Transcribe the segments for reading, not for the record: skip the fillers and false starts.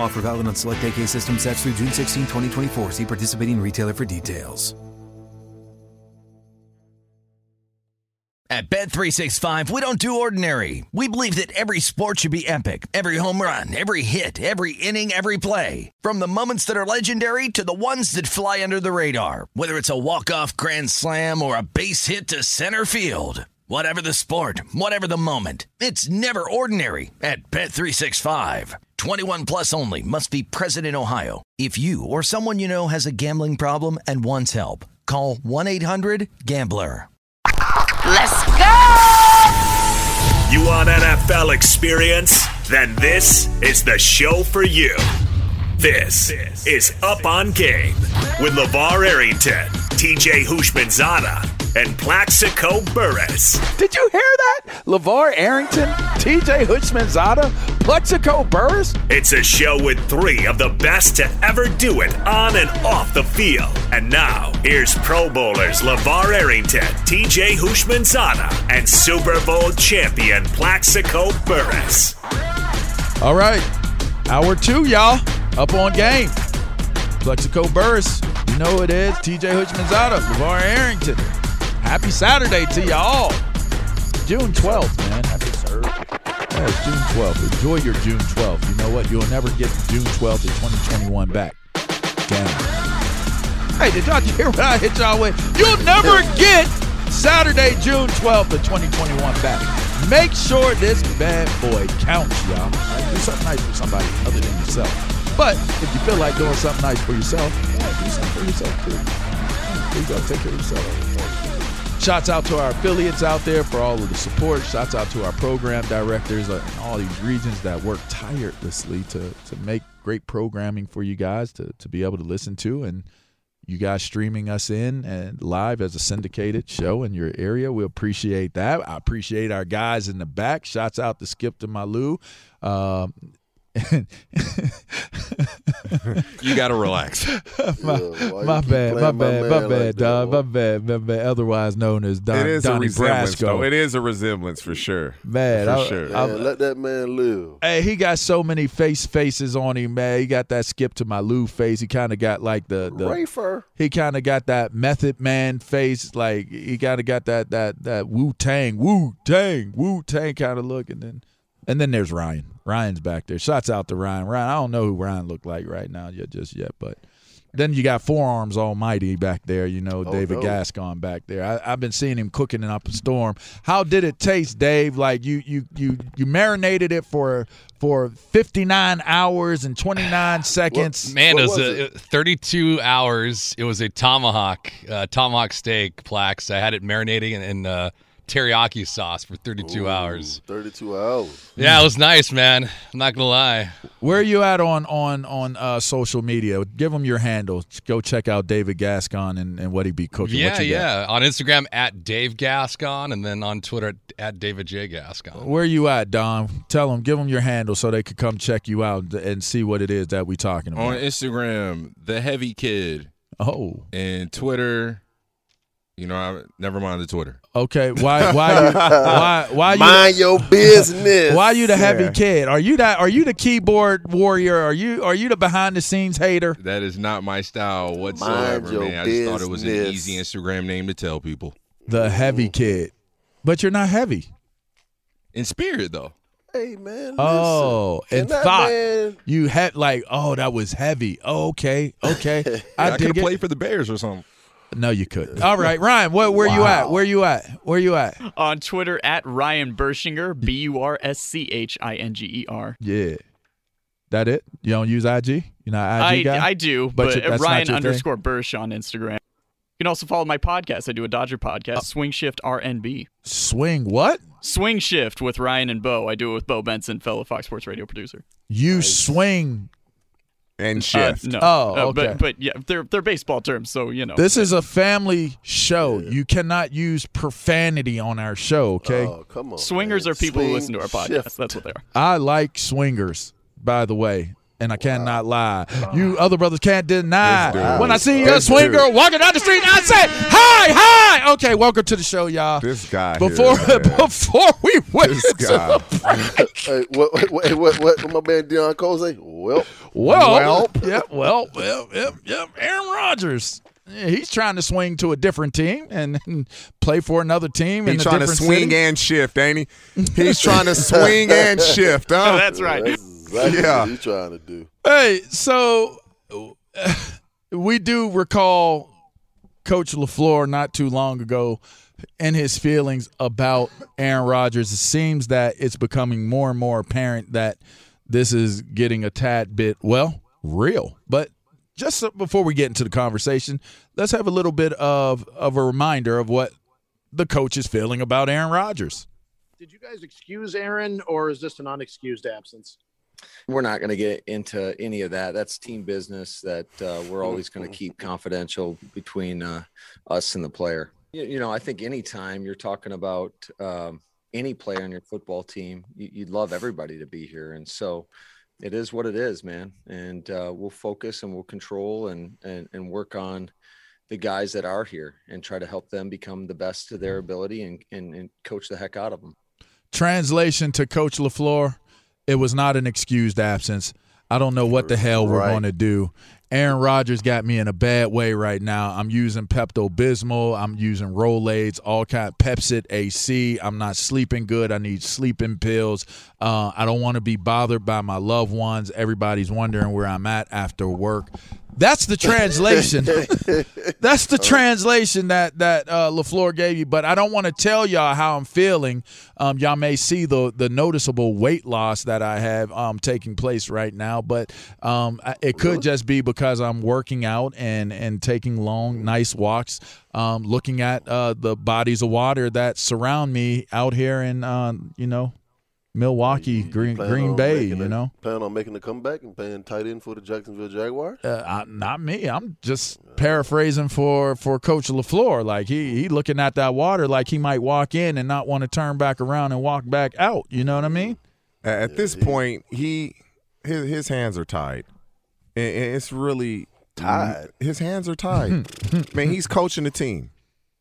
Offer valid on select AK system sets through June 16, 2024. See participating retailer for details. At Bet365, we don't do ordinary. We believe that every sport should be epic. Every home run, every hit, every inning, every play. From the moments that are legendary to the ones that fly under the radar. Whether it's a walk-off grand slam or a base hit to center field. Whatever the sport, whatever the moment, it's never ordinary at Bet365. 21 plus only. Must be present in Ohio. If you or someone you know has a gambling problem and wants help, call 1-800-GAMBLER. Let's go! You want NFL experience? Then this is the show for you. This is Up on Game with LeVar Arrington, T.J. Houshmandzadeh, and Plaxico Burress. Did you hear that? LeVar Arrington, T.J. Houshmandzadeh, Plaxico Burress. It's a show with three of the best to ever do it on and off the field. And now, here's Pro Bowlers LeVar Arrington, T.J. Houshmandzadeh, and Super Bowl champion Plaxico Burress. All right, hour two, y'all. Up on Game. Plaxico Burress, you know it is. T.J. Houshmandzadeh, LeVar Arrington. Happy Saturday to y'all. June 12th, man. Happy Saturday. Yeah, it's June 12th. Enjoy your June 12th. You know what? You'll never get June 12th of 2021 back. Damn. Hey, did y'all hear what I hit y'all with? You'll never get Saturday, June 12th of 2021 back. Make sure this bad boy counts, y'all. Like, do something nice for somebody other than yourself. But if you feel like doing something nice for yourself, yeah, do something for yourself, too. There you go. Take care of yourself. Shouts out to our affiliates out there for all of the support. Shouts out to our program directors in all these regions that work tirelessly to make great programming for you guys to be able to listen to. And you guys streaming us in and live as a syndicated show in your area. We appreciate that. I appreciate our guys in the back. Shouts out to Skip to Malu. You gotta relax. My bad, Don. Otherwise known as Don. It is Donnie a resemblance, Brasco. Though. It is a resemblance for sure. Man, man, let that man live. Hey, he got so many faces on him, man. He got that Skip to my Lou face. He kind of got like the Rafer. He kind of got that Method Man face. Like he kind of got that Wu Tang kind of look, and then there's Ryan. Ryan's back there. Shouts out to Ryan. Ryan, I don't know who Ryan looked like right now just yet, but then you got Forearms Almighty back there, David Gascon back there. I've been seeing him cooking it up a storm. How did it taste, Dave? Like you marinated it for 59 hours and 29 seconds. Well, man, it was 32 hours. It was a tomahawk steak, Plax. I had it marinating in teriyaki sauce for 32 hours. 32 hours. Yeah, it was nice, man. I'm not going to lie. Where are you at on social media? Give them your handle. Go check out David Gascon and what he be cooking. Yeah. On Instagram, at Dave Gascon, and then on Twitter, at David J. Gascon. Where are you at, Dom? Tell them. Give them your handle so they could come check you out and see what it is that we talking about. On Instagram, The Heavy Kid. Oh. And Twitter... You know, never mind the Twitter. Okay, why you mind your business? Why are you the heavy kid? Are you the keyboard warrior? Are you the behind the scenes hater? That is not my style whatsoever, man. Business. I just thought it was an easy Instagram name to tell people. The heavy kid, but you're not heavy in spirit, though. Hey man, listen. Oh, and thought man, you had like, oh, that was heavy. Oh, okay. Yeah, I could play for the Bears or something. No, you couldn't. All right, Ryan, where you at? Where you at? On Twitter, at Ryan Burschinger, Burschinger. Yeah. That it? You don't use IG? You're not an IG guy? I do, but Ryan _thing? Bursch on Instagram. You can also follow my podcast. I do a Dodger podcast, Swing Shift RNB. Swing what? Swing Shift with Ryan and Bo. I do it with Bo Benson, fellow Fox Sports Radio producer. You nice. Swing... And shift. No. Oh, okay. But yeah, they're baseball terms, so you know. This is a family show. You cannot use profanity on our show, okay? Oh, come on. Swingers man. Are people Swing who listen to our podcast. Shift. That's what they are. I like swingers, by the way, and I cannot lie. You other brothers can't deny. When I see a swinger walking down the street, I say, hi. Okay, welcome to the show, y'all. This guy Before we went to the break. Hey, what my man Dion Cole say? Well, Aaron Rodgers. Yeah, he's trying to swing to a different team and play for another team. He's trying to swing city. And shift, ain't he? He's trying to swing and shift. Huh? Oh, that's right. That's exactly what he's trying to do. Hey, so we do recall Coach LaFleur not too long ago and his feelings about Aaron Rodgers. It seems that it's becoming more and more apparent that this is getting a tad bit, real. But just before we get into the conversation, let's have a little bit of a reminder of what the coach is feeling about Aaron Rodgers. Did you guys excuse Aaron, or is this an unexcused absence? We're not going to get into any of that. That's team business that we're always going to keep confidential between us and the player. You know, I think anytime you're talking about any player on your football team, you'd love everybody to be here. And so it is what it is, man. And we'll focus and we'll control and work on the guys that are here and try to help them become the best of their ability and coach the heck out of them. Translation to Coach LaFleur, it was not an excused absence. I don't know what the hell we're going to do. Aaron Rodgers got me in a bad way right now. I'm using Pepto-Bismol. I'm using Rolaids, all kind of Pepcid AC. I'm not sleeping good. I need sleeping pills. I don't want to be bothered by my loved ones. Everybody's wondering where I'm at after work. That's the translation. That's the translation that LaFleur gave you. But I don't want to tell y'all how I'm feeling. Y'all may see the noticeable weight loss that I have taking place right now. But it could just be because I'm working out and taking long, nice walks, looking at the bodies of water that surround me out here in, Milwaukee, Green Bay, Plan on making a comeback and playing tight end for the Jacksonville Jaguars? Not me. I'm just paraphrasing for Coach LaFleur. Like, he looking at that water like he might walk in and not want to turn back around and walk back out. You know what I mean? At this point, his hands are tied. It's really tied. His hands are tied. Man, he's coaching the team.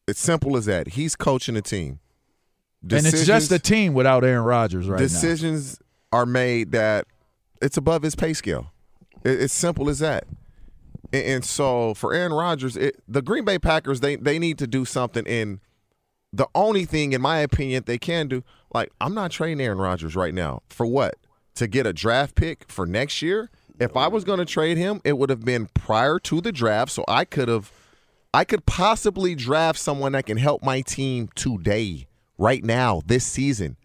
It's simple as that. He's coaching the team. Decisions, and it's just a team without Aaron Rodgers right now. Decisions are made that it's above his pay scale. It's simple as that. And so for Aaron Rodgers, the Green Bay Packers, they need to do something. And the only thing, in my opinion, they can do, like, I'm not trading Aaron Rodgers right now. For what? To get a draft pick for next year? If I was going to trade him, it would have been prior to the draft, so I could possibly draft someone that can help my team today. Right now, this season.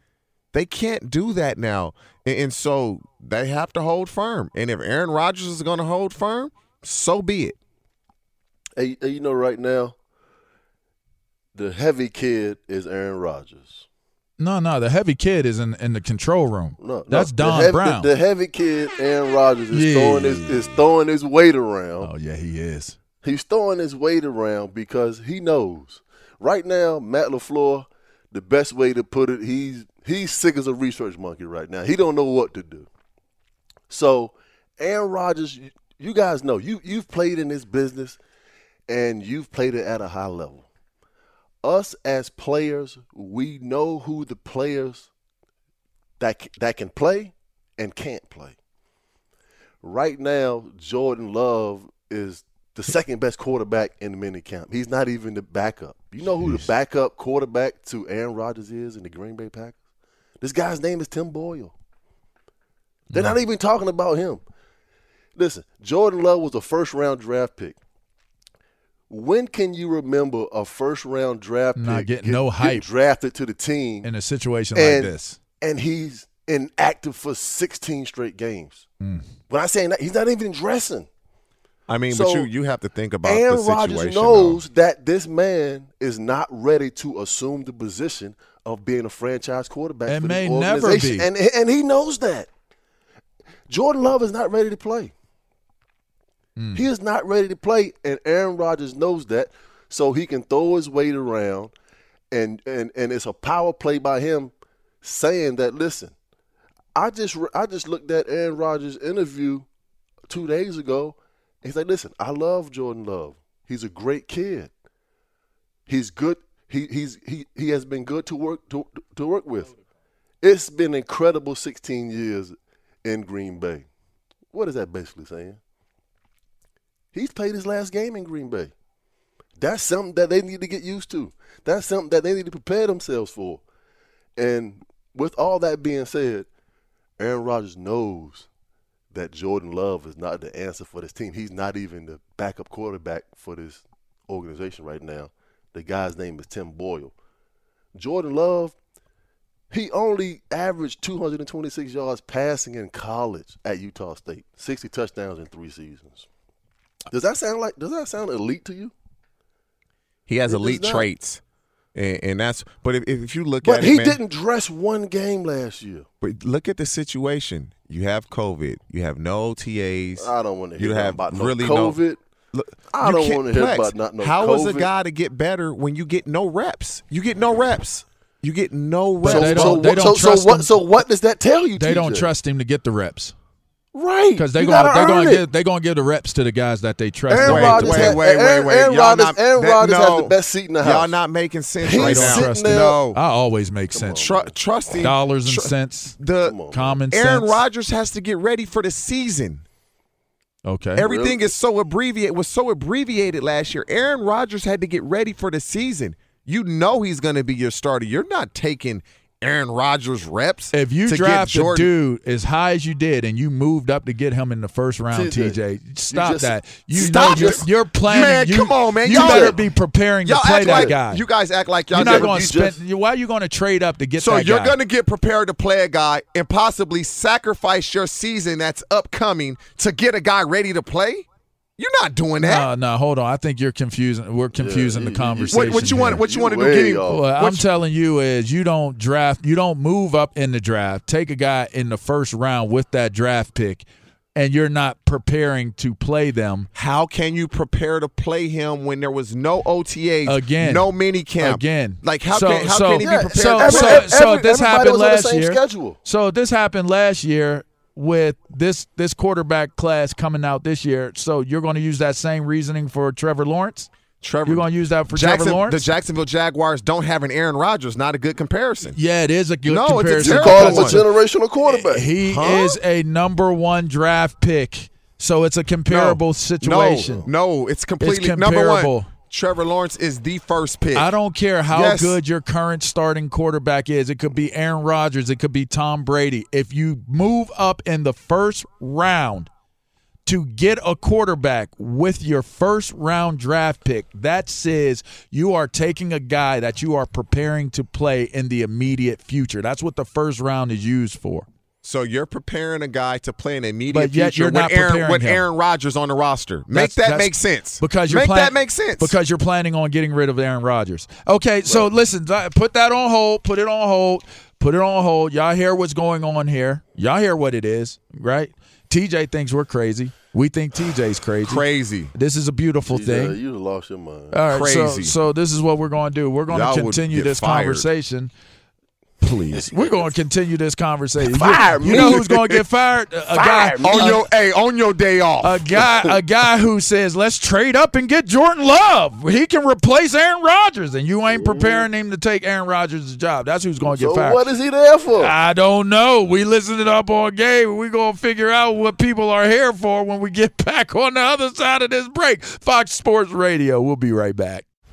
They can't do that now. And so they have to hold firm. And if Aaron Rodgers is going to hold firm, so be it. Hey, right now, The heavy kid is Aaron Rodgers. No, the heavy kid is in the control room. No, that's Don Brown. The heavy kid, Aaron Rodgers, is throwing his weight around. Oh, yeah, he is. He's throwing his weight around because he knows. Right now, Matt LaFleur, the best way to put it, he's sick as a research monkey right now. He don't know what to do. So, Aaron Rodgers, you guys know, you've played in this business, and you've played it at a high level. Us as players, we know who the players that can play and can't play. Right now, Jordan Love is the second best quarterback in the minicamp. He's not even the backup. You know who the backup quarterback to Aaron Rodgers is in the Green Bay Packers? This guy's name is Tim Boyle. They're not even talking about him. Listen, Jordan Love was a first-round draft pick. When can you remember a first-round draft pick get drafted to the team in a situation like this? And he's inactive for 16 straight games. When I say he's not even dressing. I mean, so, but you have to think about the situation. Aaron Rodgers knows that this man is not ready to assume the position of being a franchise quarterback for the organization. Never be. And he knows that. Jordan Love is not ready to play. He is not ready to play, and Aaron Rodgers knows that, so he can throw his weight around, and it's a power play by him saying that, listen, I just looked at Aaron Rodgers' interview 2 days ago, and he's like, listen, I love Jordan Love. He's a great kid. He's good. He has been good to work with. It's been incredible 16 years in Green Bay. What is that basically saying? He's played his last game in Green Bay. That's something that they need to get used to. That's something that they need to prepare themselves for. And with all that being said, Aaron Rodgers knows that Jordan Love is not the answer for this team. He's not even the backup quarterback for this organization right now. The guy's name is Tim Boyle. Jordan Love, he only averaged 226 yards passing in college at Utah State, 60 touchdowns in 3 seasons. Does that sound elite to you? He has elite traits, and that's. But if you look at it, man, he didn't dress one game last year. But look at the situation. You have COVID. You have no OTAs. I don't want to hear about no COVID. I don't want to hear about not no COVID. How is a guy to get better when you get no reps? You get no reps. You get no reps. So what does that tell you? They don't trust him to get the reps. Right, because they're gonna give the reps to the guys that they trust. Wait. Aaron Rodgers has the best seat in the house. Y'all not making sense right now. No, I always make sense. Trusting dollars and cents. The common sense. Aaron Rodgers has to get ready for the season. Okay, everything is so abbreviated. Was so abbreviated last year. Aaron Rodgers had to get ready for the season. You know he's gonna be your starter. You're not taking Aaron Rodgers reps. If you draft a dude as high as you did and you moved up to get him in the first round, TJ, stop that. You're planning. Man, come on, man. You better be preparing to play that guy. You guys act like y'all not going to spend. Why are you going to trade up to get that guy? So you're going to get prepared to play a guy and possibly sacrifice your season that's upcoming to get a guy ready to play? You're not doing that. No, hold on. I think you're confusing. We're confusing the conversation. What you want to do? I'm telling you is you don't draft. You don't move up in the draft. Take a guy in the first round with that draft pick, and you're not preparing to play them. How can you prepare to play him when there was no OTAs again, no minicamp again? Like how can he be prepared? This happened last year. With this quarterback class coming out this year, so you're going to use that same reasoning for Trevor Lawrence? You're going to use that for Trevor Lawrence? The Jacksonville Jaguars don't have an Aaron Rodgers. Not a good comparison. Yeah, it is a good comparison. It's a terrible one. It's a generational quarterback. He is a number one draft pick, so it's a comparable situation. No, it's completely comparable. Number one. Trevor Lawrence is the first pick. I don't care how good your current starting quarterback is. It could be Aaron Rodgers. It could be Tom Brady. If you move up in the first round to get a quarterback with your first-round draft pick, that says you are taking a guy that you are preparing to play in the immediate future. That's what the first round is used for. So you're preparing a guy to play in a media future with Aaron Rodgers on the roster. Make that make sense. Because you're planning on getting rid of Aaron Rodgers. Okay, right. So listen, put that on hold. Put it on hold. Put it on hold. Y'all hear what's going on here. Y'all hear what it is, right? TJ thinks we're crazy. We think TJ's crazy. Crazy. This is a beautiful thing. Yeah, you lost your mind. All right, crazy. So this is what we're going to do. We're going to continue this conversation. Please. We're going to continue this conversation. Fire me. You know who's going to get fired? On your day off. A guy who says, let's trade up and get Jordan Love. He can replace Aaron Rodgers, and you ain't preparing him to take Aaron Rodgers' job. That's who's going to get fired. So what is he there for? I don't know. We listened it up on game. We're going to figure out what people are here for when we get back on the other side of this break. Fox Sports Radio. We'll be right back.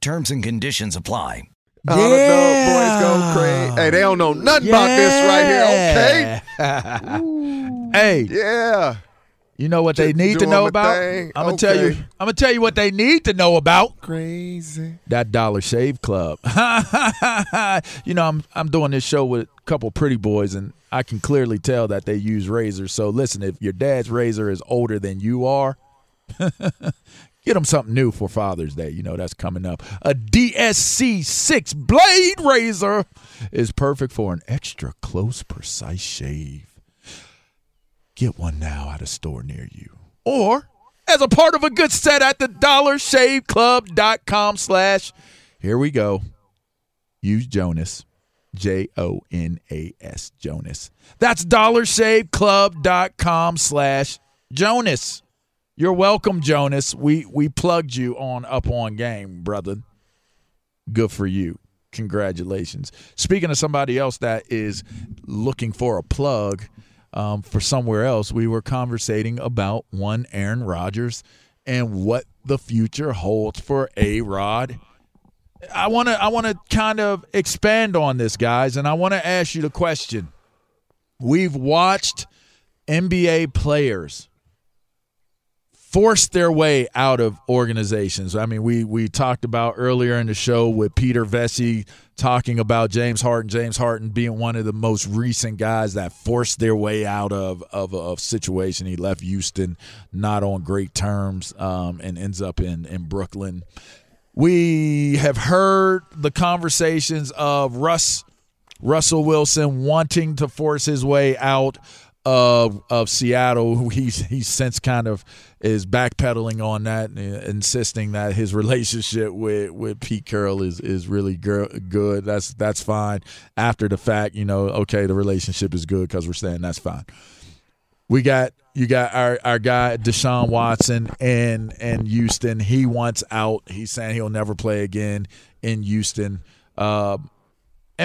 Terms and conditions apply. Yeah. I don't know. Boys go crazy. Hey, they don't know nothing about this right here, okay? Hey. Yeah. You know what they need to know about? I'm gonna tell you what they need to know about. Crazy. That Dollar Shave Club. You know, I'm doing this show with a couple pretty boys, and I can clearly tell that they use razors. So listen, if your dad's razor is older than you are, get them something new for Father's Day. You know, that's coming up. A DSC 6-blade razor is perfect for an extra close, precise shave. Get one now at a store near you. Or as a part of a good set at the dollarshaveclub.com/ here we go. Use Jonas. Jonas. Jonas. That's dollarshaveclub.com/Jonas. You're welcome, Jonas. We plugged you on Up on Game, brother. Good for you. Congratulations. Speaking of somebody else that is looking for a plug, for somewhere else, we were conversating about one Aaron Rodgers and what the future holds for A-Rod. I want to kind of expand on this, guys, and I want to ask you the question. We've watched NBA players force their way out of organizations. I mean, we talked about earlier in the show with Peter Vesey talking about James Harden being one of the most recent guys that forced their way out of a situation. He left Houston not on great terms and ends up in Brooklyn. We have heard the conversations of Russell Wilson wanting to force his way out of Seattle, who he's since kind of is backpedaling on that and insisting that his relationship with Pete Carroll is really good. That's fine. After the fact, you know, okay, the relationship is good because we're saying that's fine. You got our guy Deshaun Watson in Houston. He wants out. He's saying he'll never play again in Houston. And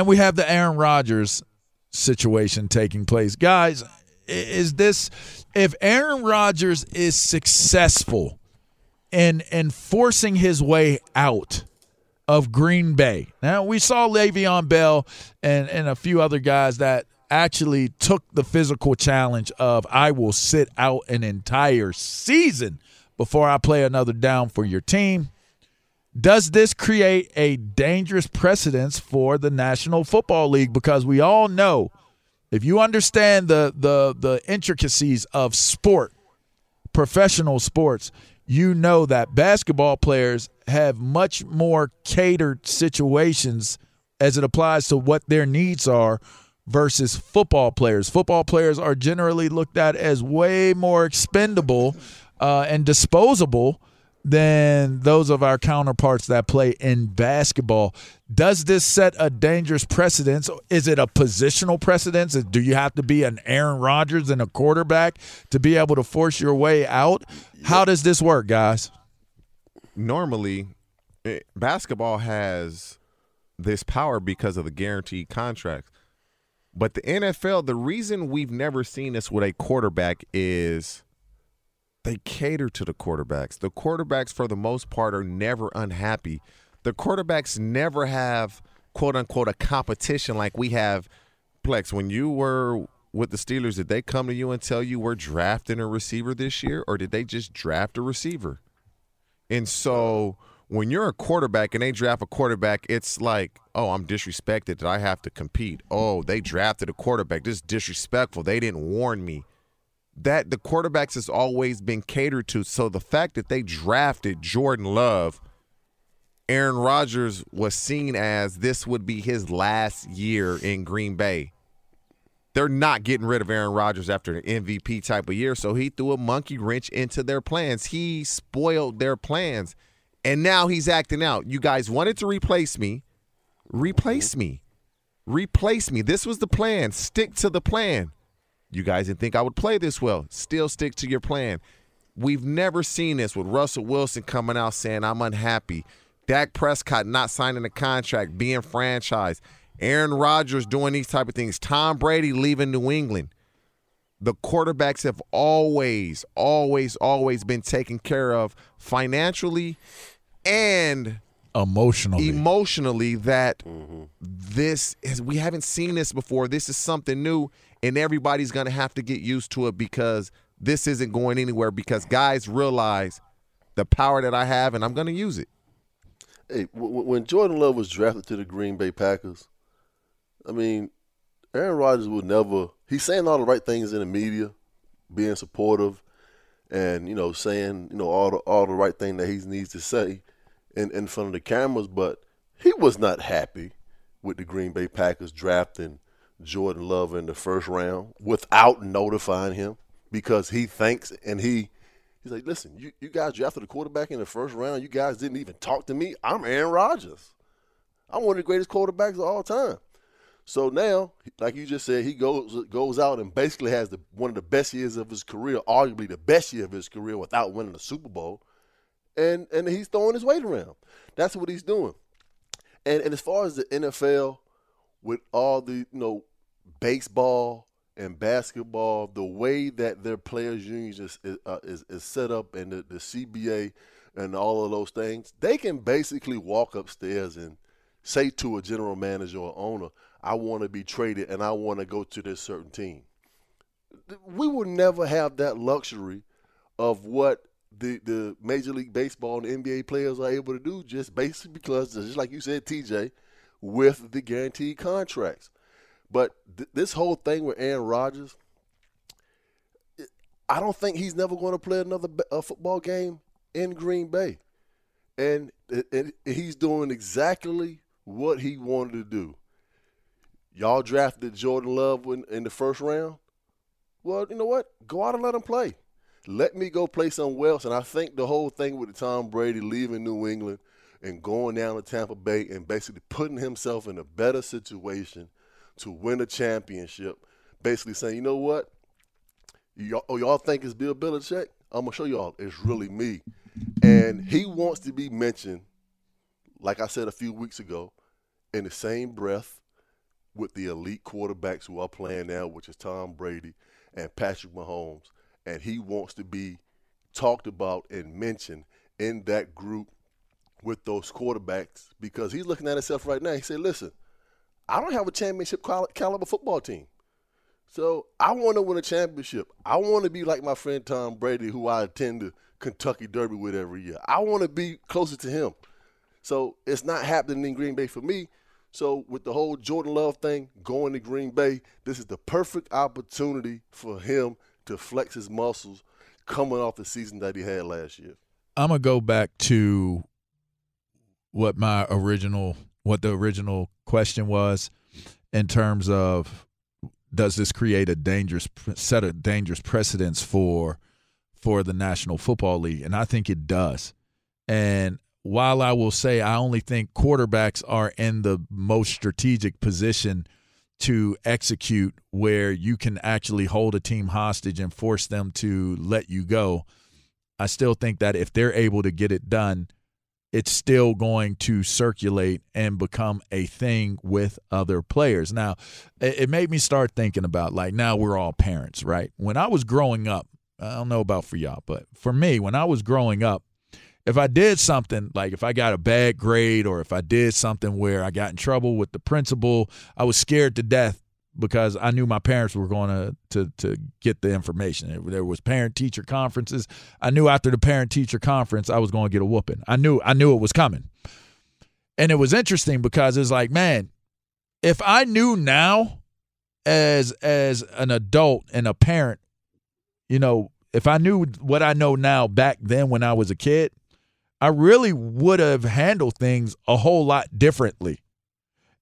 we have the Aaron Rodgers situation taking place. Guys, if Aaron Rodgers is successful in forcing his way out of Green Bay. Now, we saw Le'Veon Bell and a few other guys that actually took the physical challenge of I will sit out an entire season before I play another down for your team. Does this create a dangerous precedence for the National Football League? Because we all know, if you understand the intricacies of sport, professional sports, you know that basketball players have much more catered situations as it applies to what their needs are versus football players. Football players are generally looked at as way more expendable and disposable than those of our counterparts that play in basketball. Does this set a dangerous precedent? Is it a positional precedent? Do you have to be an Aaron Rodgers and a quarterback to be able to force your way out? How does this work, guys? Normally, basketball has this power because of the guaranteed contracts. But the NFL, the reason we've never seen this with a quarterback is they cater to the quarterbacks. The quarterbacks, for the most part, are never unhappy. The quarterbacks never have, quote unquote, a competition like we have. Plex, when you were with the Steelers, did they come to you and tell you we're drafting a receiver this year, or did they just draft a receiver? And so when you're a quarterback and they draft a quarterback, it's like, oh, I'm disrespected that I have to compete. Oh, they drafted a quarterback. This is disrespectful. They didn't warn me. That the quarterbacks has always been catered to. So the fact that they drafted Jordan Love, Aaron Rodgers was seen as this would be his last year in Green Bay. They're not getting rid of Aaron Rodgers after an MVP type of year, so he threw a monkey wrench into their plans. He spoiled their plans. And now he's acting out. You guys wanted to replace me. Replace me. Replace me. This was the plan. Stick to the plan. You guys didn't think I would play this well. Still stick to your plan. We've never seen this with Russell Wilson coming out saying, I'm unhappy. Dak Prescott not signing a contract, being franchised. Aaron Rodgers doing these type of things. Tom Brady leaving New England. The quarterbacks have always, always, always been taken care of financially and emotionally that this is, we haven't seen this before. This is something new, and everybody's going to have to get used to it because this isn't going anywhere because guys realize the power that I have, and I'm going to use it. Hey, when Jordan Love was drafted to the Green Bay Packers, I mean, Aaron Rodgers would never – he's saying all the right things in the media, being supportive and, you know, saying, you know, all the right thing that he needs to say in front of the cameras. But he was not happy with the Green Bay Packers drafting Jordan Love in the first round without notifying him because he thinks and he's like, listen, you guys drafted the quarterback in the first round. You guys didn't even talk to me. I'm Aaron Rodgers. I'm one of the greatest quarterbacks of all time. So now, like you just said, he goes out and basically has one of the best years of his career, arguably the best year of his career without winning the Super Bowl, and he's throwing his weight around. That's what he's doing. And as far as the NFL with all the, you know, baseball in basketball, the way that their players' unions is set up, and the CBA and all of those things, they can basically walk upstairs and say to a general manager or owner, I want to be traded and I want to go to this certain team. We will never have that luxury of what the Major League Baseball and NBA players are able to do, just basically because, just like you said, TJ, with the guaranteed contracts. But this whole thing with Aaron Rodgers, I don't think he's never going to play another football game in Green Bay. And he's doing exactly what he wanted to do. Y'all drafted Jordan Love in the first round. Well, you know what? Go out and let him play. Let me go play somewhere else. And I think the whole thing with Tom Brady leaving New England and going down to Tampa Bay and basically putting himself in a better situation to win a championship, basically saying, you know what? Y'all think it's Bill Belichick? I'm going to show y'all it's really me. And he wants to be mentioned, like I said a few weeks ago, in the same breath with the elite quarterbacks who are playing now, which is Tom Brady and Patrick Mahomes. And he wants to be talked about and mentioned in that group with those quarterbacks, because he's looking at himself right now. He said, listen, I don't have a championship caliber football team. So I want to win a championship. I want to be like my friend Tom Brady, who I attend the Kentucky Derby with every year. I want to be closer to him. So it's not happening in Green Bay for me. So with the whole Jordan Love thing going to Green Bay, this is the perfect opportunity for him to flex his muscles coming off the season that he had last year. I'm going to go back to what the original question was in terms of, does this create a dangerous precedents for the National Football League? And I think it does. And while I will say I only think quarterbacks are in the most strategic position to execute, where you can actually hold a team hostage and force them to let you go, I still think that if they're able to get it done, it's still going to circulate and become a thing with other players. Now, it made me start thinking about, like, now we're all parents, right? When I was growing up, I don't know about for y'all, but for me, when I was growing up, if I did something, like if I got a bad grade or if I did something where I got in trouble with the principal, I was scared to death because I knew my parents were going to get the information. There was parent-teacher conferences. I knew after the parent-teacher conference I was going to get a whooping. I knew it was coming. And it was interesting because it's like, man, if I knew now as an adult and a parent, you know, if I knew what I know now back then when I was a kid, I really would have handled things a whole lot differently.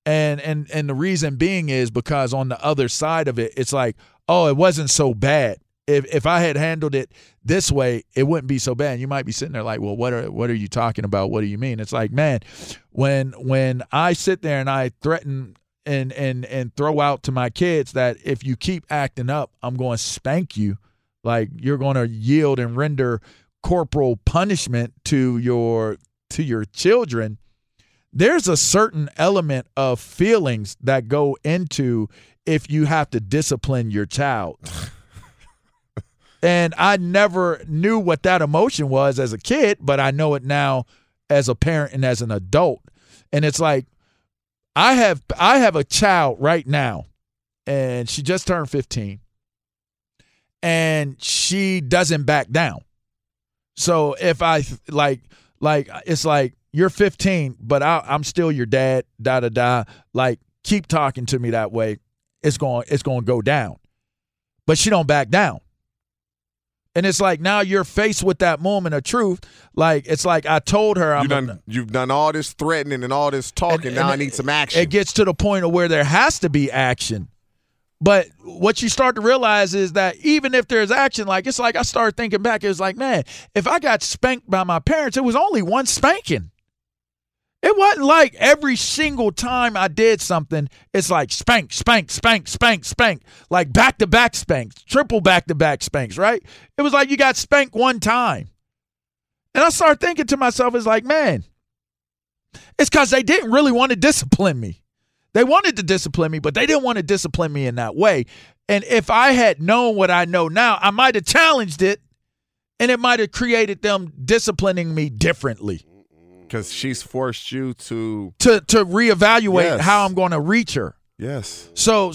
And the reason being is because on the other side of it, it's like, oh, it wasn't so bad. If I had handled it this way, it wouldn't be so bad. And you might be sitting there like, well, what are you talking about? What do you mean? It's like, man, when I sit there and I threaten and throw out to my kids that if you keep acting up, I'm going to spank you, like you're going to yield and render corporal punishment to your children. There's a certain element of feelings that go into if you have to discipline your child. And I never knew what that emotion was as a kid, but I know it now as a parent and as an adult. And it's like, I have a child right now, and she just turned 15, and she doesn't back down. So if I like it's like, you're 15, but I'm still your dad, da-da-da. Like, keep talking to me that way. It's going to go down. But she don't back down. And it's like, now you're faced with that moment of truth. Like, it's like I told her. You've done all this threatening and all this talking. Now I need some action. It gets to the point of where there has to be action. But what you start to realize is that even if there's action, like, it's like I started thinking back. It was like, man, if I got spanked by my parents, it was only one spanking. It wasn't like every single time I did something, it's like spank, spank, spank, spank, spank, like back-to-back spanks, triple back-to-back spanks, right? It was like you got spanked one time. And I started thinking to myself, it's like, man, it's because they didn't really want to discipline me. They wanted to discipline me, but they didn't want to discipline me in that way. And if I had known what I know now, I might have challenged it, and it might have created them disciplining me differently. Because she's forced you to reevaluate how I'm going to reach her. Yes. So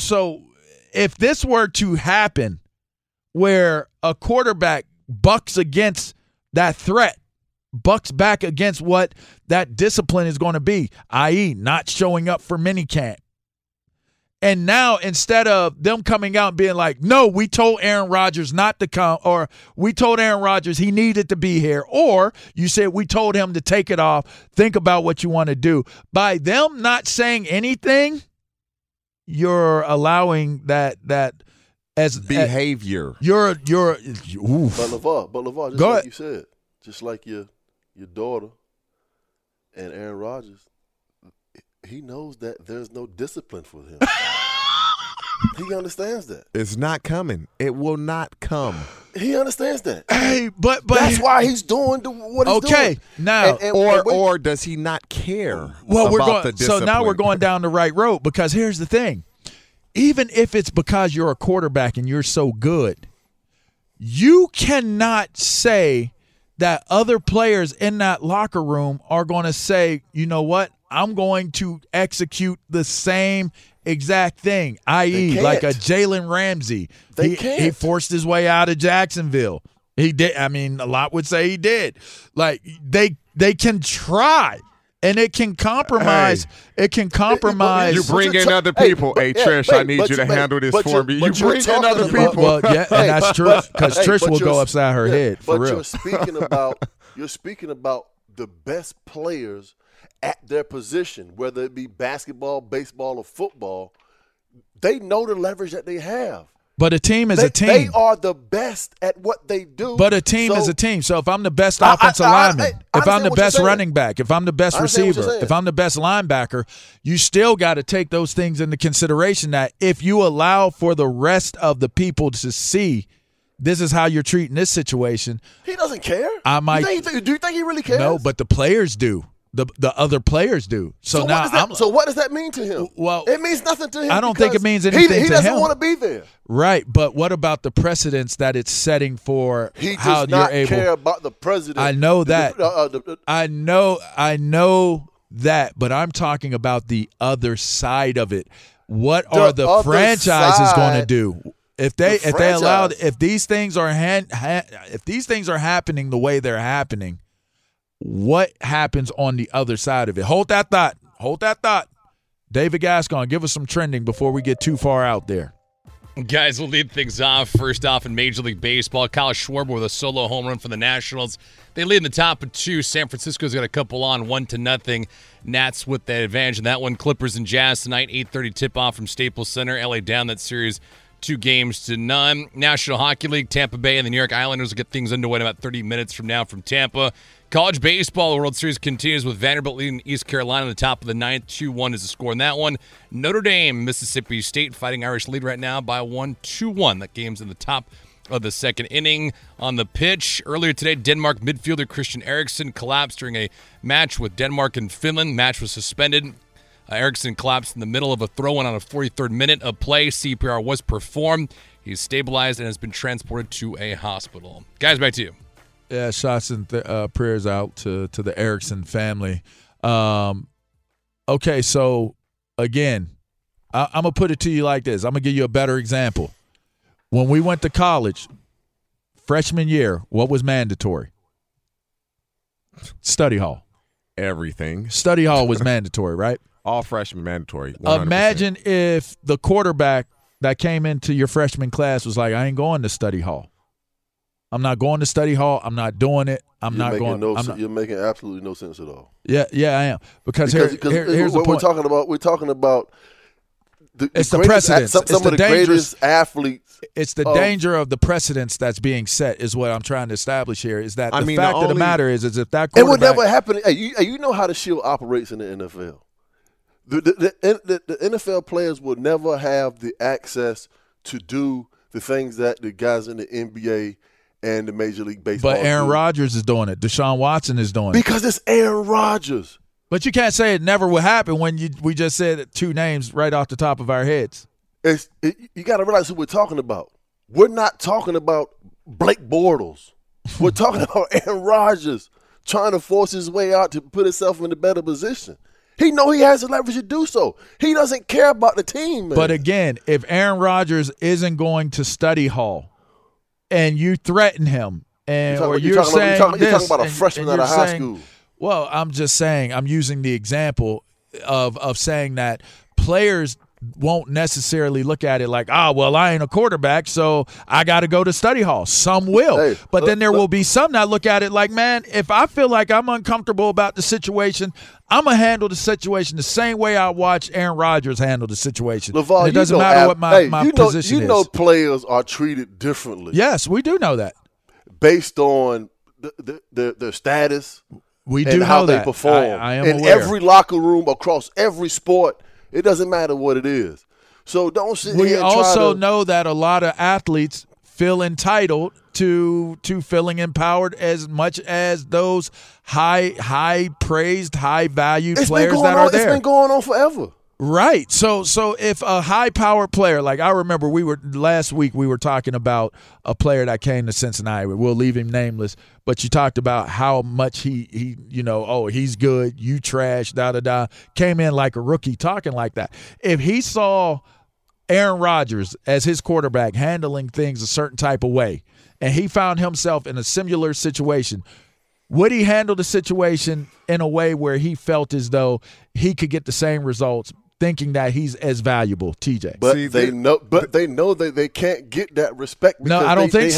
if this were to happen where a quarterback bucks against that threat, bucks back against what that discipline is going to be, i.e. not showing up for minicamp. And now instead of them coming out and being like, no, we told Aaron Rodgers not to come, or we told Aaron Rodgers he needed to be here, or you said we told him to take it off, think about what you want to do. By them not saying anything, you're allowing that as behavior. You're oof. But LeVar, just like you said, just like your daughter and Aaron Rodgers, he knows that there's no discipline for him. He understands that. It's not coming. It will not come. He understands that. Hey, but that's why he's doing what he's doing. Okay, now. Or does he not care about the discipline? So now we're going down the right road, because here's the thing. Even if it's because you're a quarterback and you're so good, you cannot say that other players in that locker room are going to say, you know what, I'm going to execute the same exact thing, i.e. like a Jalen Ramsey. He forced his way out of Jacksonville. He did. I mean, a lot would say he did. Like they can try, and it can compromise. Hey. It can compromise. You bring in other people. Trish, I need you to handle this for me. You bring in other people. And that's true, because Trish will go upside her head, for real. You're speaking about the best players at their position, whether it be basketball, baseball, or football. They know the leverage that they have. But a team is a team. They are the best at what they do. But a team is a team. So if I'm the best offensive lineman, if I'm the best running back, if I'm the best receiver, if I'm the best linebacker, you still got to take those things into consideration, that if you allow for the rest of the people to see this is how you're treating this situation. He doesn't care. Do you think he really cares? No, but the players do. The other players do. So what does that mean to him? Well, it means nothing to him. I don't think it means anything to him. He doesn't want to be there. Right, but what about the precedence that it's setting for how you're able? He does not care about the president. I know that. I know that, but I'm talking about the other side of it. What are the franchises going to do? If these things are happening the way they're happening, what happens on the other side of it? Hold that thought. David Gascon, give us some trending before we get too far out there. Guys, we'll lead things off. First off, in Major League Baseball, Kyle Schwarber with a solo home run for the Nationals. They lead in the top of two. San Francisco's got a couple on, 1-0. Nats with the advantage in that one. Clippers and Jazz tonight, 8:30 tip-off from Staples Center. LA down that series 2-0. National Hockey League, Tampa Bay and the New York Islanders will get things underway in about 30 minutes from now from Tampa. College baseball, the World Series continues with Vanderbilt leading East Carolina in the top of the ninth. 2-1 is the score in that one. Notre Dame, Mississippi State fighting Irish lead right now by 2-1. That game's in the top of the second inning. On the pitch, earlier today, Denmark midfielder Christian Eriksen collapsed during a match with Denmark and Finland. Match was suspended. Eriksen collapsed in the middle of a throw-in on the 43rd minute of play. CPR was performed. He's stabilized and has been transported to a hospital. Guys, back to you. Yeah, shots and prayers out to the Eriksen family. Okay, so, again, I'm going to put it to you like this. I'm going to give you a better example. When we went to college, freshman year, what was mandatory? Study hall. Everything. Study hall was mandatory, right? All freshmen mandatory. 100%. Imagine if the quarterback that came into your freshman class was like, I ain't going to study hall. I'm not going to study hall. I'm not doing it. You're making absolutely no sense at all. Yeah, I am. Because here's what we're talking about. We're talking about the precedence. Some of the greatest athletes. It's the danger of the precedence that's being set is what I'm trying to establish here. Is that the fact of the matter is if that quarterback. It would never happen. Hey, you know how the shield operates in the NFL. The NFL players will never have the access to do the things that the guys in the NBA and the Major League Baseball But Aaron Rodgers is doing it. Deshaun Watson is doing it. Because it's Aaron Rodgers. But you can't say it never will happen when we just said two names right off the top of our heads. you got to realize who we're talking about. We're not talking about Blake Bortles. We're talking about Aaron Rodgers trying to force his way out to put himself in a better position. He know he has the leverage to do so. He doesn't care about the team, man. But again, if Aaron Rodgers isn't going to study hall and you threaten him, and you're talking about a freshman out of high school. Well, I'm just saying, I'm using the example of saying that players won't necessarily look at it like, well, I ain't a quarterback, so I got to go to study hall. Some will. Hey, but then there will be some that look at it like, man, if I feel like I'm uncomfortable about the situation, I'm going to handle the situation the same way I watched Aaron Rodgers handle the situation. LeVar, it doesn't matter what my position is. You know players are treated differently. Yes, we do know that. Based on their status and how they perform. I am aware. In every locker room, across every sport, it doesn't matter what it is. So don't sit here and know that a lot of athletes feel entitled to feeling empowered as much as those high praised, high valued players that are there. It's been going on forever. Right. So if a high-powered player, like I remember last week we were talking about a player that came to Cincinnati. We'll leave him nameless, but you talked about how much he he's good, you trash, da-da-da, came in like a rookie talking like that. If he saw Aaron Rodgers as his quarterback handling things a certain type of way and he found himself in a similar situation, would he handle the situation in a way where he felt as though he could get the same results, thinking that he's as valuable, TJ? But they know that they can't get that respect. Because I don't think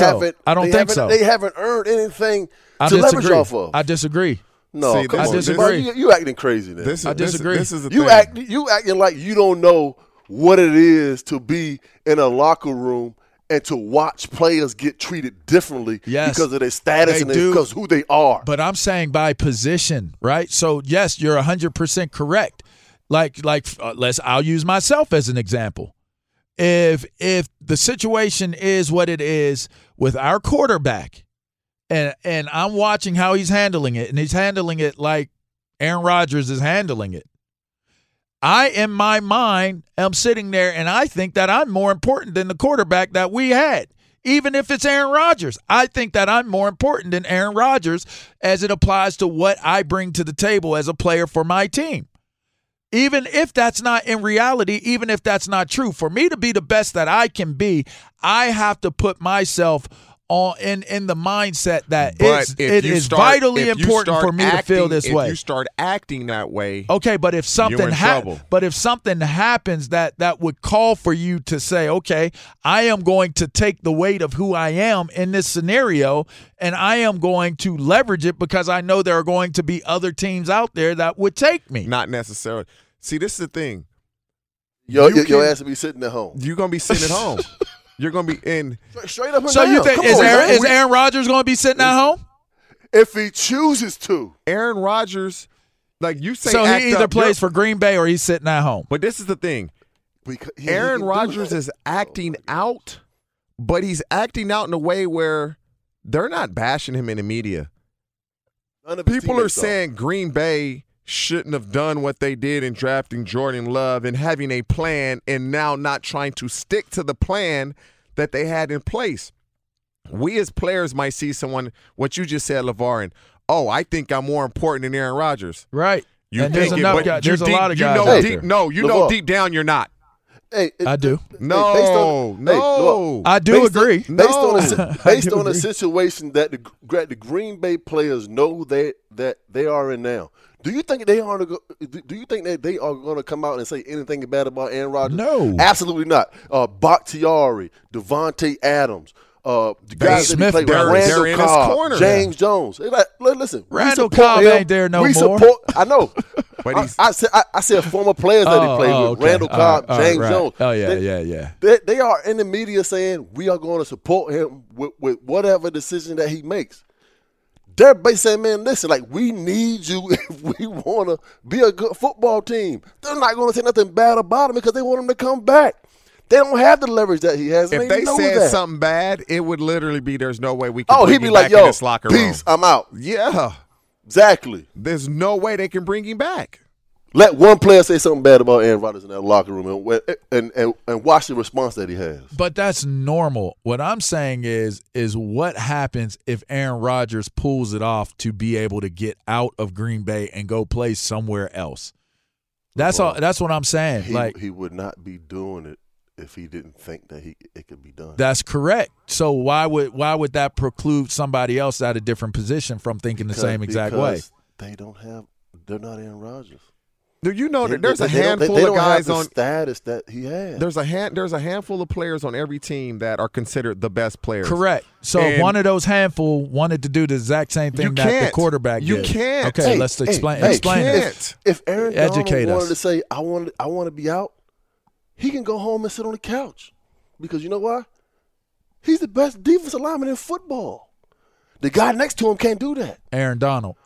so. They haven't earned anything to leverage off of. I disagree. No, I disagree. You acting crazy then. I disagree. This is the thing. You acting like you don't know what it is to be in a locker room and to watch players get treated differently because of their status and because who they are. But I'm saying by position, right? So, yes, you're 100% correct. I'll use myself as an example. If the situation is what it is with our quarterback, and I'm watching how he's handling it, and he's handling it like Aaron Rodgers is handling it, I, in my mind, am sitting there, and I think that I'm more important than the quarterback that we had. Even if it's Aaron Rodgers, I think that I'm more important than Aaron Rodgers as it applies to what I bring to the table as a player for my team. Even if that's not in reality, even if that's not true, for me to be the best that I can be, I have to put myself on in the mindset that it is vitally important for me to feel this way. If you start acting that way, okay. But if something happens, that would call for you to say, okay, I am going to take the weight of who I am in this scenario, and I am going to leverage it because I know there are going to be other teams out there that would take me. Not necessarily. See, this is the thing. Your ass will be sitting at home. You're gonna be sitting at home. You're going to be in. Straight up and down. So you think is Aaron Rodgers going to be sitting at home? If he chooses to. Aaron Rodgers, like you say. So he either plays for Green Bay or he's sitting at home. But this is the thing. Aaron Rodgers is acting out, but he's acting out in a way where they're not bashing him in the media. People are saying Green Bay shouldn't have done what they did in drafting Jordan Love and having a plan and now not trying to stick to the plan that they had in place. We as players might see someone, what you just said, LeVar, and, I think I'm more important than Aaron Rodgers. Right. You know deep down you're not. Hey, I do. I do agree. Based on a situation that the Green Bay players know that they are in now, do you think that they are going to come out and say anything bad about Aaron Rodgers? No. Absolutely not. Bakhtiari, Devontae Adams, the guys that play with, Randall Cobb, James Jones. Like, listen, Randall Cobb ain't there no more. I know. I said former players that he played with, Randall Cobb, James Jones. Oh, yeah, yeah. They are in the media saying we are going to support him with whatever decision that he makes. They're basically saying, man, listen, like, we need you if we want to be a good football team. They're not going to say nothing bad about him because they want him to come back. They don't have the leverage that he has. If they said something bad, it would literally be there's no way we can bring him back in this locker room. Peace, I'm out. Yeah. Exactly. There's no way they can bring him back. Let one player say something bad about Aaron Rodgers in that locker room and watch the response that he has. But that's normal. What I'm saying is what happens if Aaron Rodgers pulls it off to be able to get out of Green Bay and go play somewhere else? That's all. That's what I'm saying. He would not be doing it if he didn't think that it could be done. That's correct. So why would that preclude somebody else at a different position from thinking the same exact way? They don't have. They're not Aaron Rodgers. Do you know that there's a handful of guys on status that he has? There's a handful of players on every team that are considered the best players. Correct. So and one of those handful wanted to do the exact same thing that the quarterback did. You can't. Okay, let's explain. Explain it. If Aaron Donald wanted to say, "I want to be out," he can go home and sit on the couch, because you know why? He's the best defensive lineman in football. The guy next to him can't do that. Aaron Donald.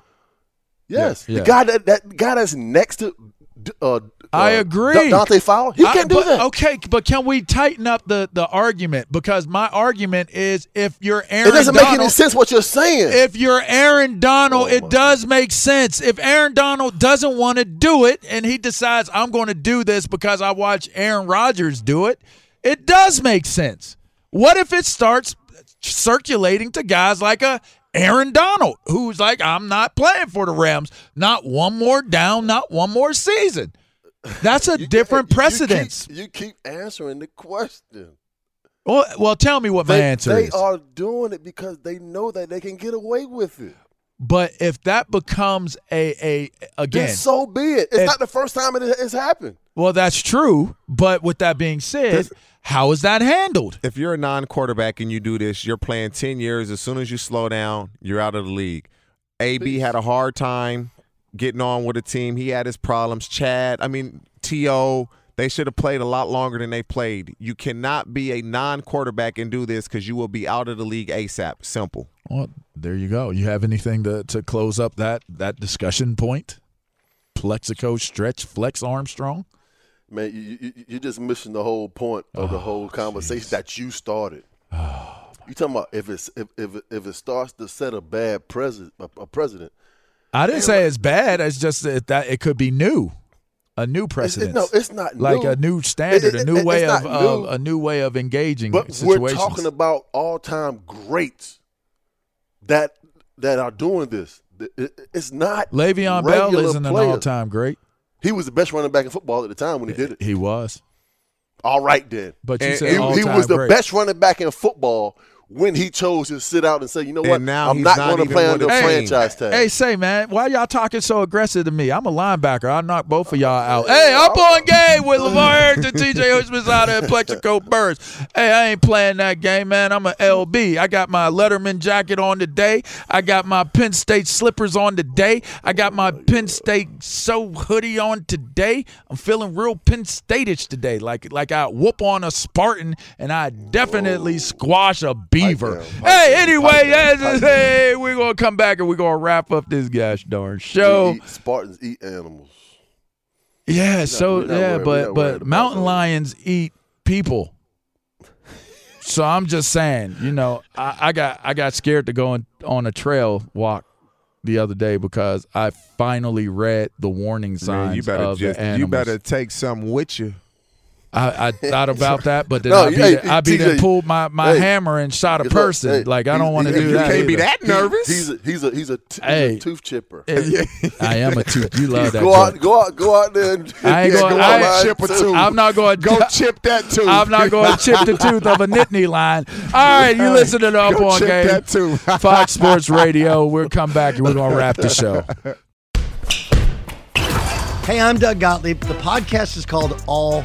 Yes, yeah. The guy that guy that's next to I agree. Dante Fowler, he can't do that. Okay, but can we tighten up the argument? Because my argument is if you're Aaron Donald. It doesn't make any sense what you're saying. If you're Aaron Donald, it does make sense. If Aaron Donald doesn't want to do it and he decides I'm going to do this because I watch Aaron Rodgers do it, it does make sense. What if it starts circulating to guys like Aaron Donald, who's like, I'm not playing for the Rams. Not one more down, not one more season. That's a different precedence. You keep answering the question. Well, tell me what my answer is. They are doing it because they know that they can get away with it. But if that becomes again, then so be it. It's not the first time it has happened. Well, that's true. But with that being said, how is that handled? If you're a non-quarterback and you do this, you're playing 10 years. As soon as you slow down, you're out of the league. AB had a hard time getting on with a team. He had his problems. TO, they should have played a lot longer than they played. You cannot be a non-quarterback and do this because you will be out of the league ASAP. Simple. Well, there you go. You have anything to close up that discussion point? Plexico Stretch Flex Armstrong? Man, you're just missing the whole point of the whole conversation that you started. Oh, you talking about if it starts to set a bad precedent. I didn't say it's bad. It's just that it could be new. A new precedent. It's not new. Like a new standard, a new way of engaging situations. We're talking about all-time greats that are doing this. It's not Le'Veon Bell isn't an all-time great. He was the best running back in football at the time when he did it. He was. All right, then. But you said he was the best running back in football when he chose to sit out and say, you know what, I'm not going to play under a franchise tag. Hey, say, man, why y'all talking so aggressive to me? I'm a linebacker. I'll knock both of y'all out. Hey, up on game with LeVar Arrington, T.J. Houshmandzadeh, and Plaxico Burress. Hey, I ain't playing that game, man. I'm an LB. I got my Letterman jacket on today. I got my Penn State slippers on today. I got my Penn State hoodie on today. I'm feeling real Penn State-ish today, like I whoop on a Spartan, and I definitely squash a Beaver. Anyway, we're going to come back and we're going to wrap up this gosh darn show. Spartans eat animals. Yeah, but mountain lions eat people. So I'm just saying, I got scared to go on a trail walk the other day because I finally read the warning signs of the animals. You better take something with you. I thought about that, but then I pulled my hammer and shot a person. I don't want to do that. You can't be that nervous. He's a tooth chipper. I am a tooth. You love that. Go out there. And I ain't going to chip a tooth. I'm not going to go chip that tooth. I'm not going to chip the tooth of a Nittany line. All right, you listening to Up on Game? Fox Sports Radio. We'll come back and we're going to wrap the show. Hey, I'm Doug Gottlieb. The podcast is called All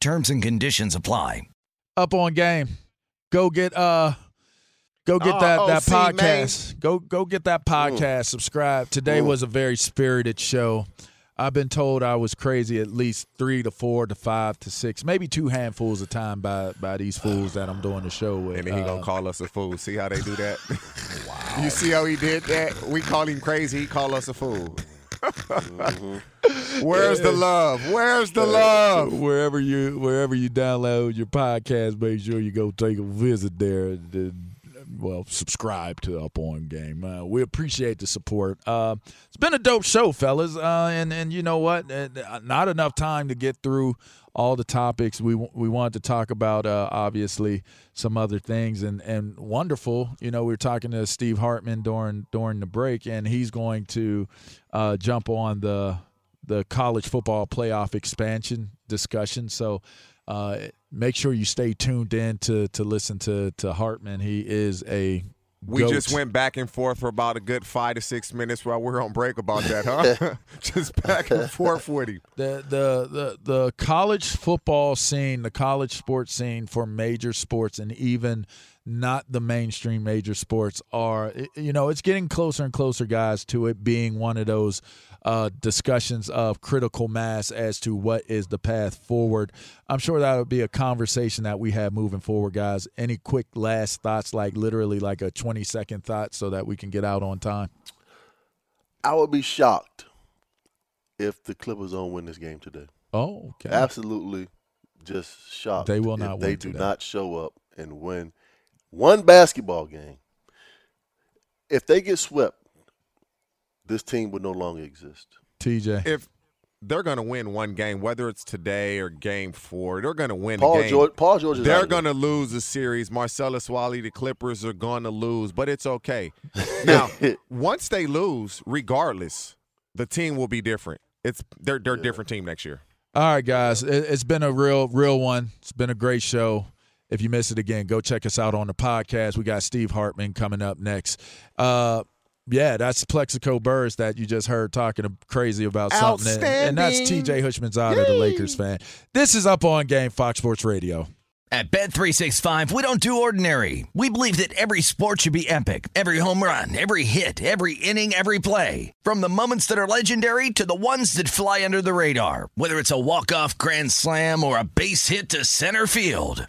Terms and conditions apply. Up on Game. Go get that podcast. Man. Go get that podcast. Subscribe. Today was a very spirited show. I've been told I was crazy at least 3 to 4 to 5 to 6, maybe 2 handfuls of time by these fools that I'm doing the show with. And then he gonna call us a fool. See how they do that? Wow. You see how he did that? We call him crazy. He call us a fool. Mm-hmm. Where's the love? Wherever you download your podcast, make sure you go take a visit there. Well, subscribe to Up on Game. We appreciate the support. It's been a dope show, fellas. And you know what? Not enough time to get through all the topics we wanted to talk about. Obviously, some other things and wonderful. You know, we were talking to Steve Hartman during the break, and he's going to jump on the college football playoff expansion discussion. So. Make sure you stay tuned in to listen to Hartman. He is a goat. We just went back and forth for about a good 5 to 6 minutes while we're on break about that, huh? Just back and forth with him. The college football scene, the college sports scene for major sports and even not the mainstream major sports are, you know, it's getting closer and closer, guys, to it being one of those discussions of critical mass as to what is the path forward. I'm sure that would be a conversation that we have moving forward, guys. Any quick last thoughts, like literally like a 20-second thought so that we can get out on time? I would be shocked if the Clippers don't win this game today. Oh, okay. Absolutely just shocked. They will not win today. They do not show up and win one basketball game. If they get swept, this team would no longer exist. TJ. If they're going to win one game, whether it's today or game four. They're going to win a game. Paul George is they're going to lose the series. Marcellus Wiley, the Clippers are going to lose, but it's okay. Now, once they lose, regardless, the team will be different. They're a different team next year. All right, guys. It's been a real one. It's been a great show. If you miss it again, go check us out on the podcast. We got Steve Hartman coming up next. That's Plaxico Burress that you just heard talking crazy about something. And that's T.J. Houshmandzadeh, the Lakers fan. This is Up On Game, Fox Sports Radio. At Bet365, we don't do ordinary. We believe that every sport should be epic. Every home run, every hit, every inning, every play. From the moments that are legendary to the ones that fly under the radar. Whether it's a walk-off grand slam or a base hit to center field.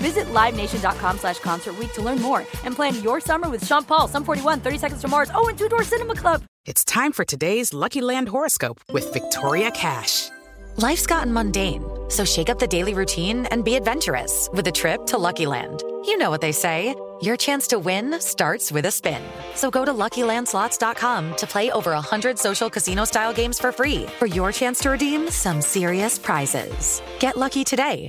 Visit LiveNation.com/Concert Week to learn more and plan your summer with Sean Paul, Sum 41, 30 Seconds to Mars, and Two Door Cinema Club. It's time for today's Lucky Land horoscope with Victoria Cash. Life's gotten mundane, so shake up the daily routine and be adventurous with a trip to Lucky Land. You know what they say, your chance to win starts with a spin. So go to LuckyLandSlots.com to play over 100 social casino-style games for free for your chance to redeem some serious prizes. Get lucky today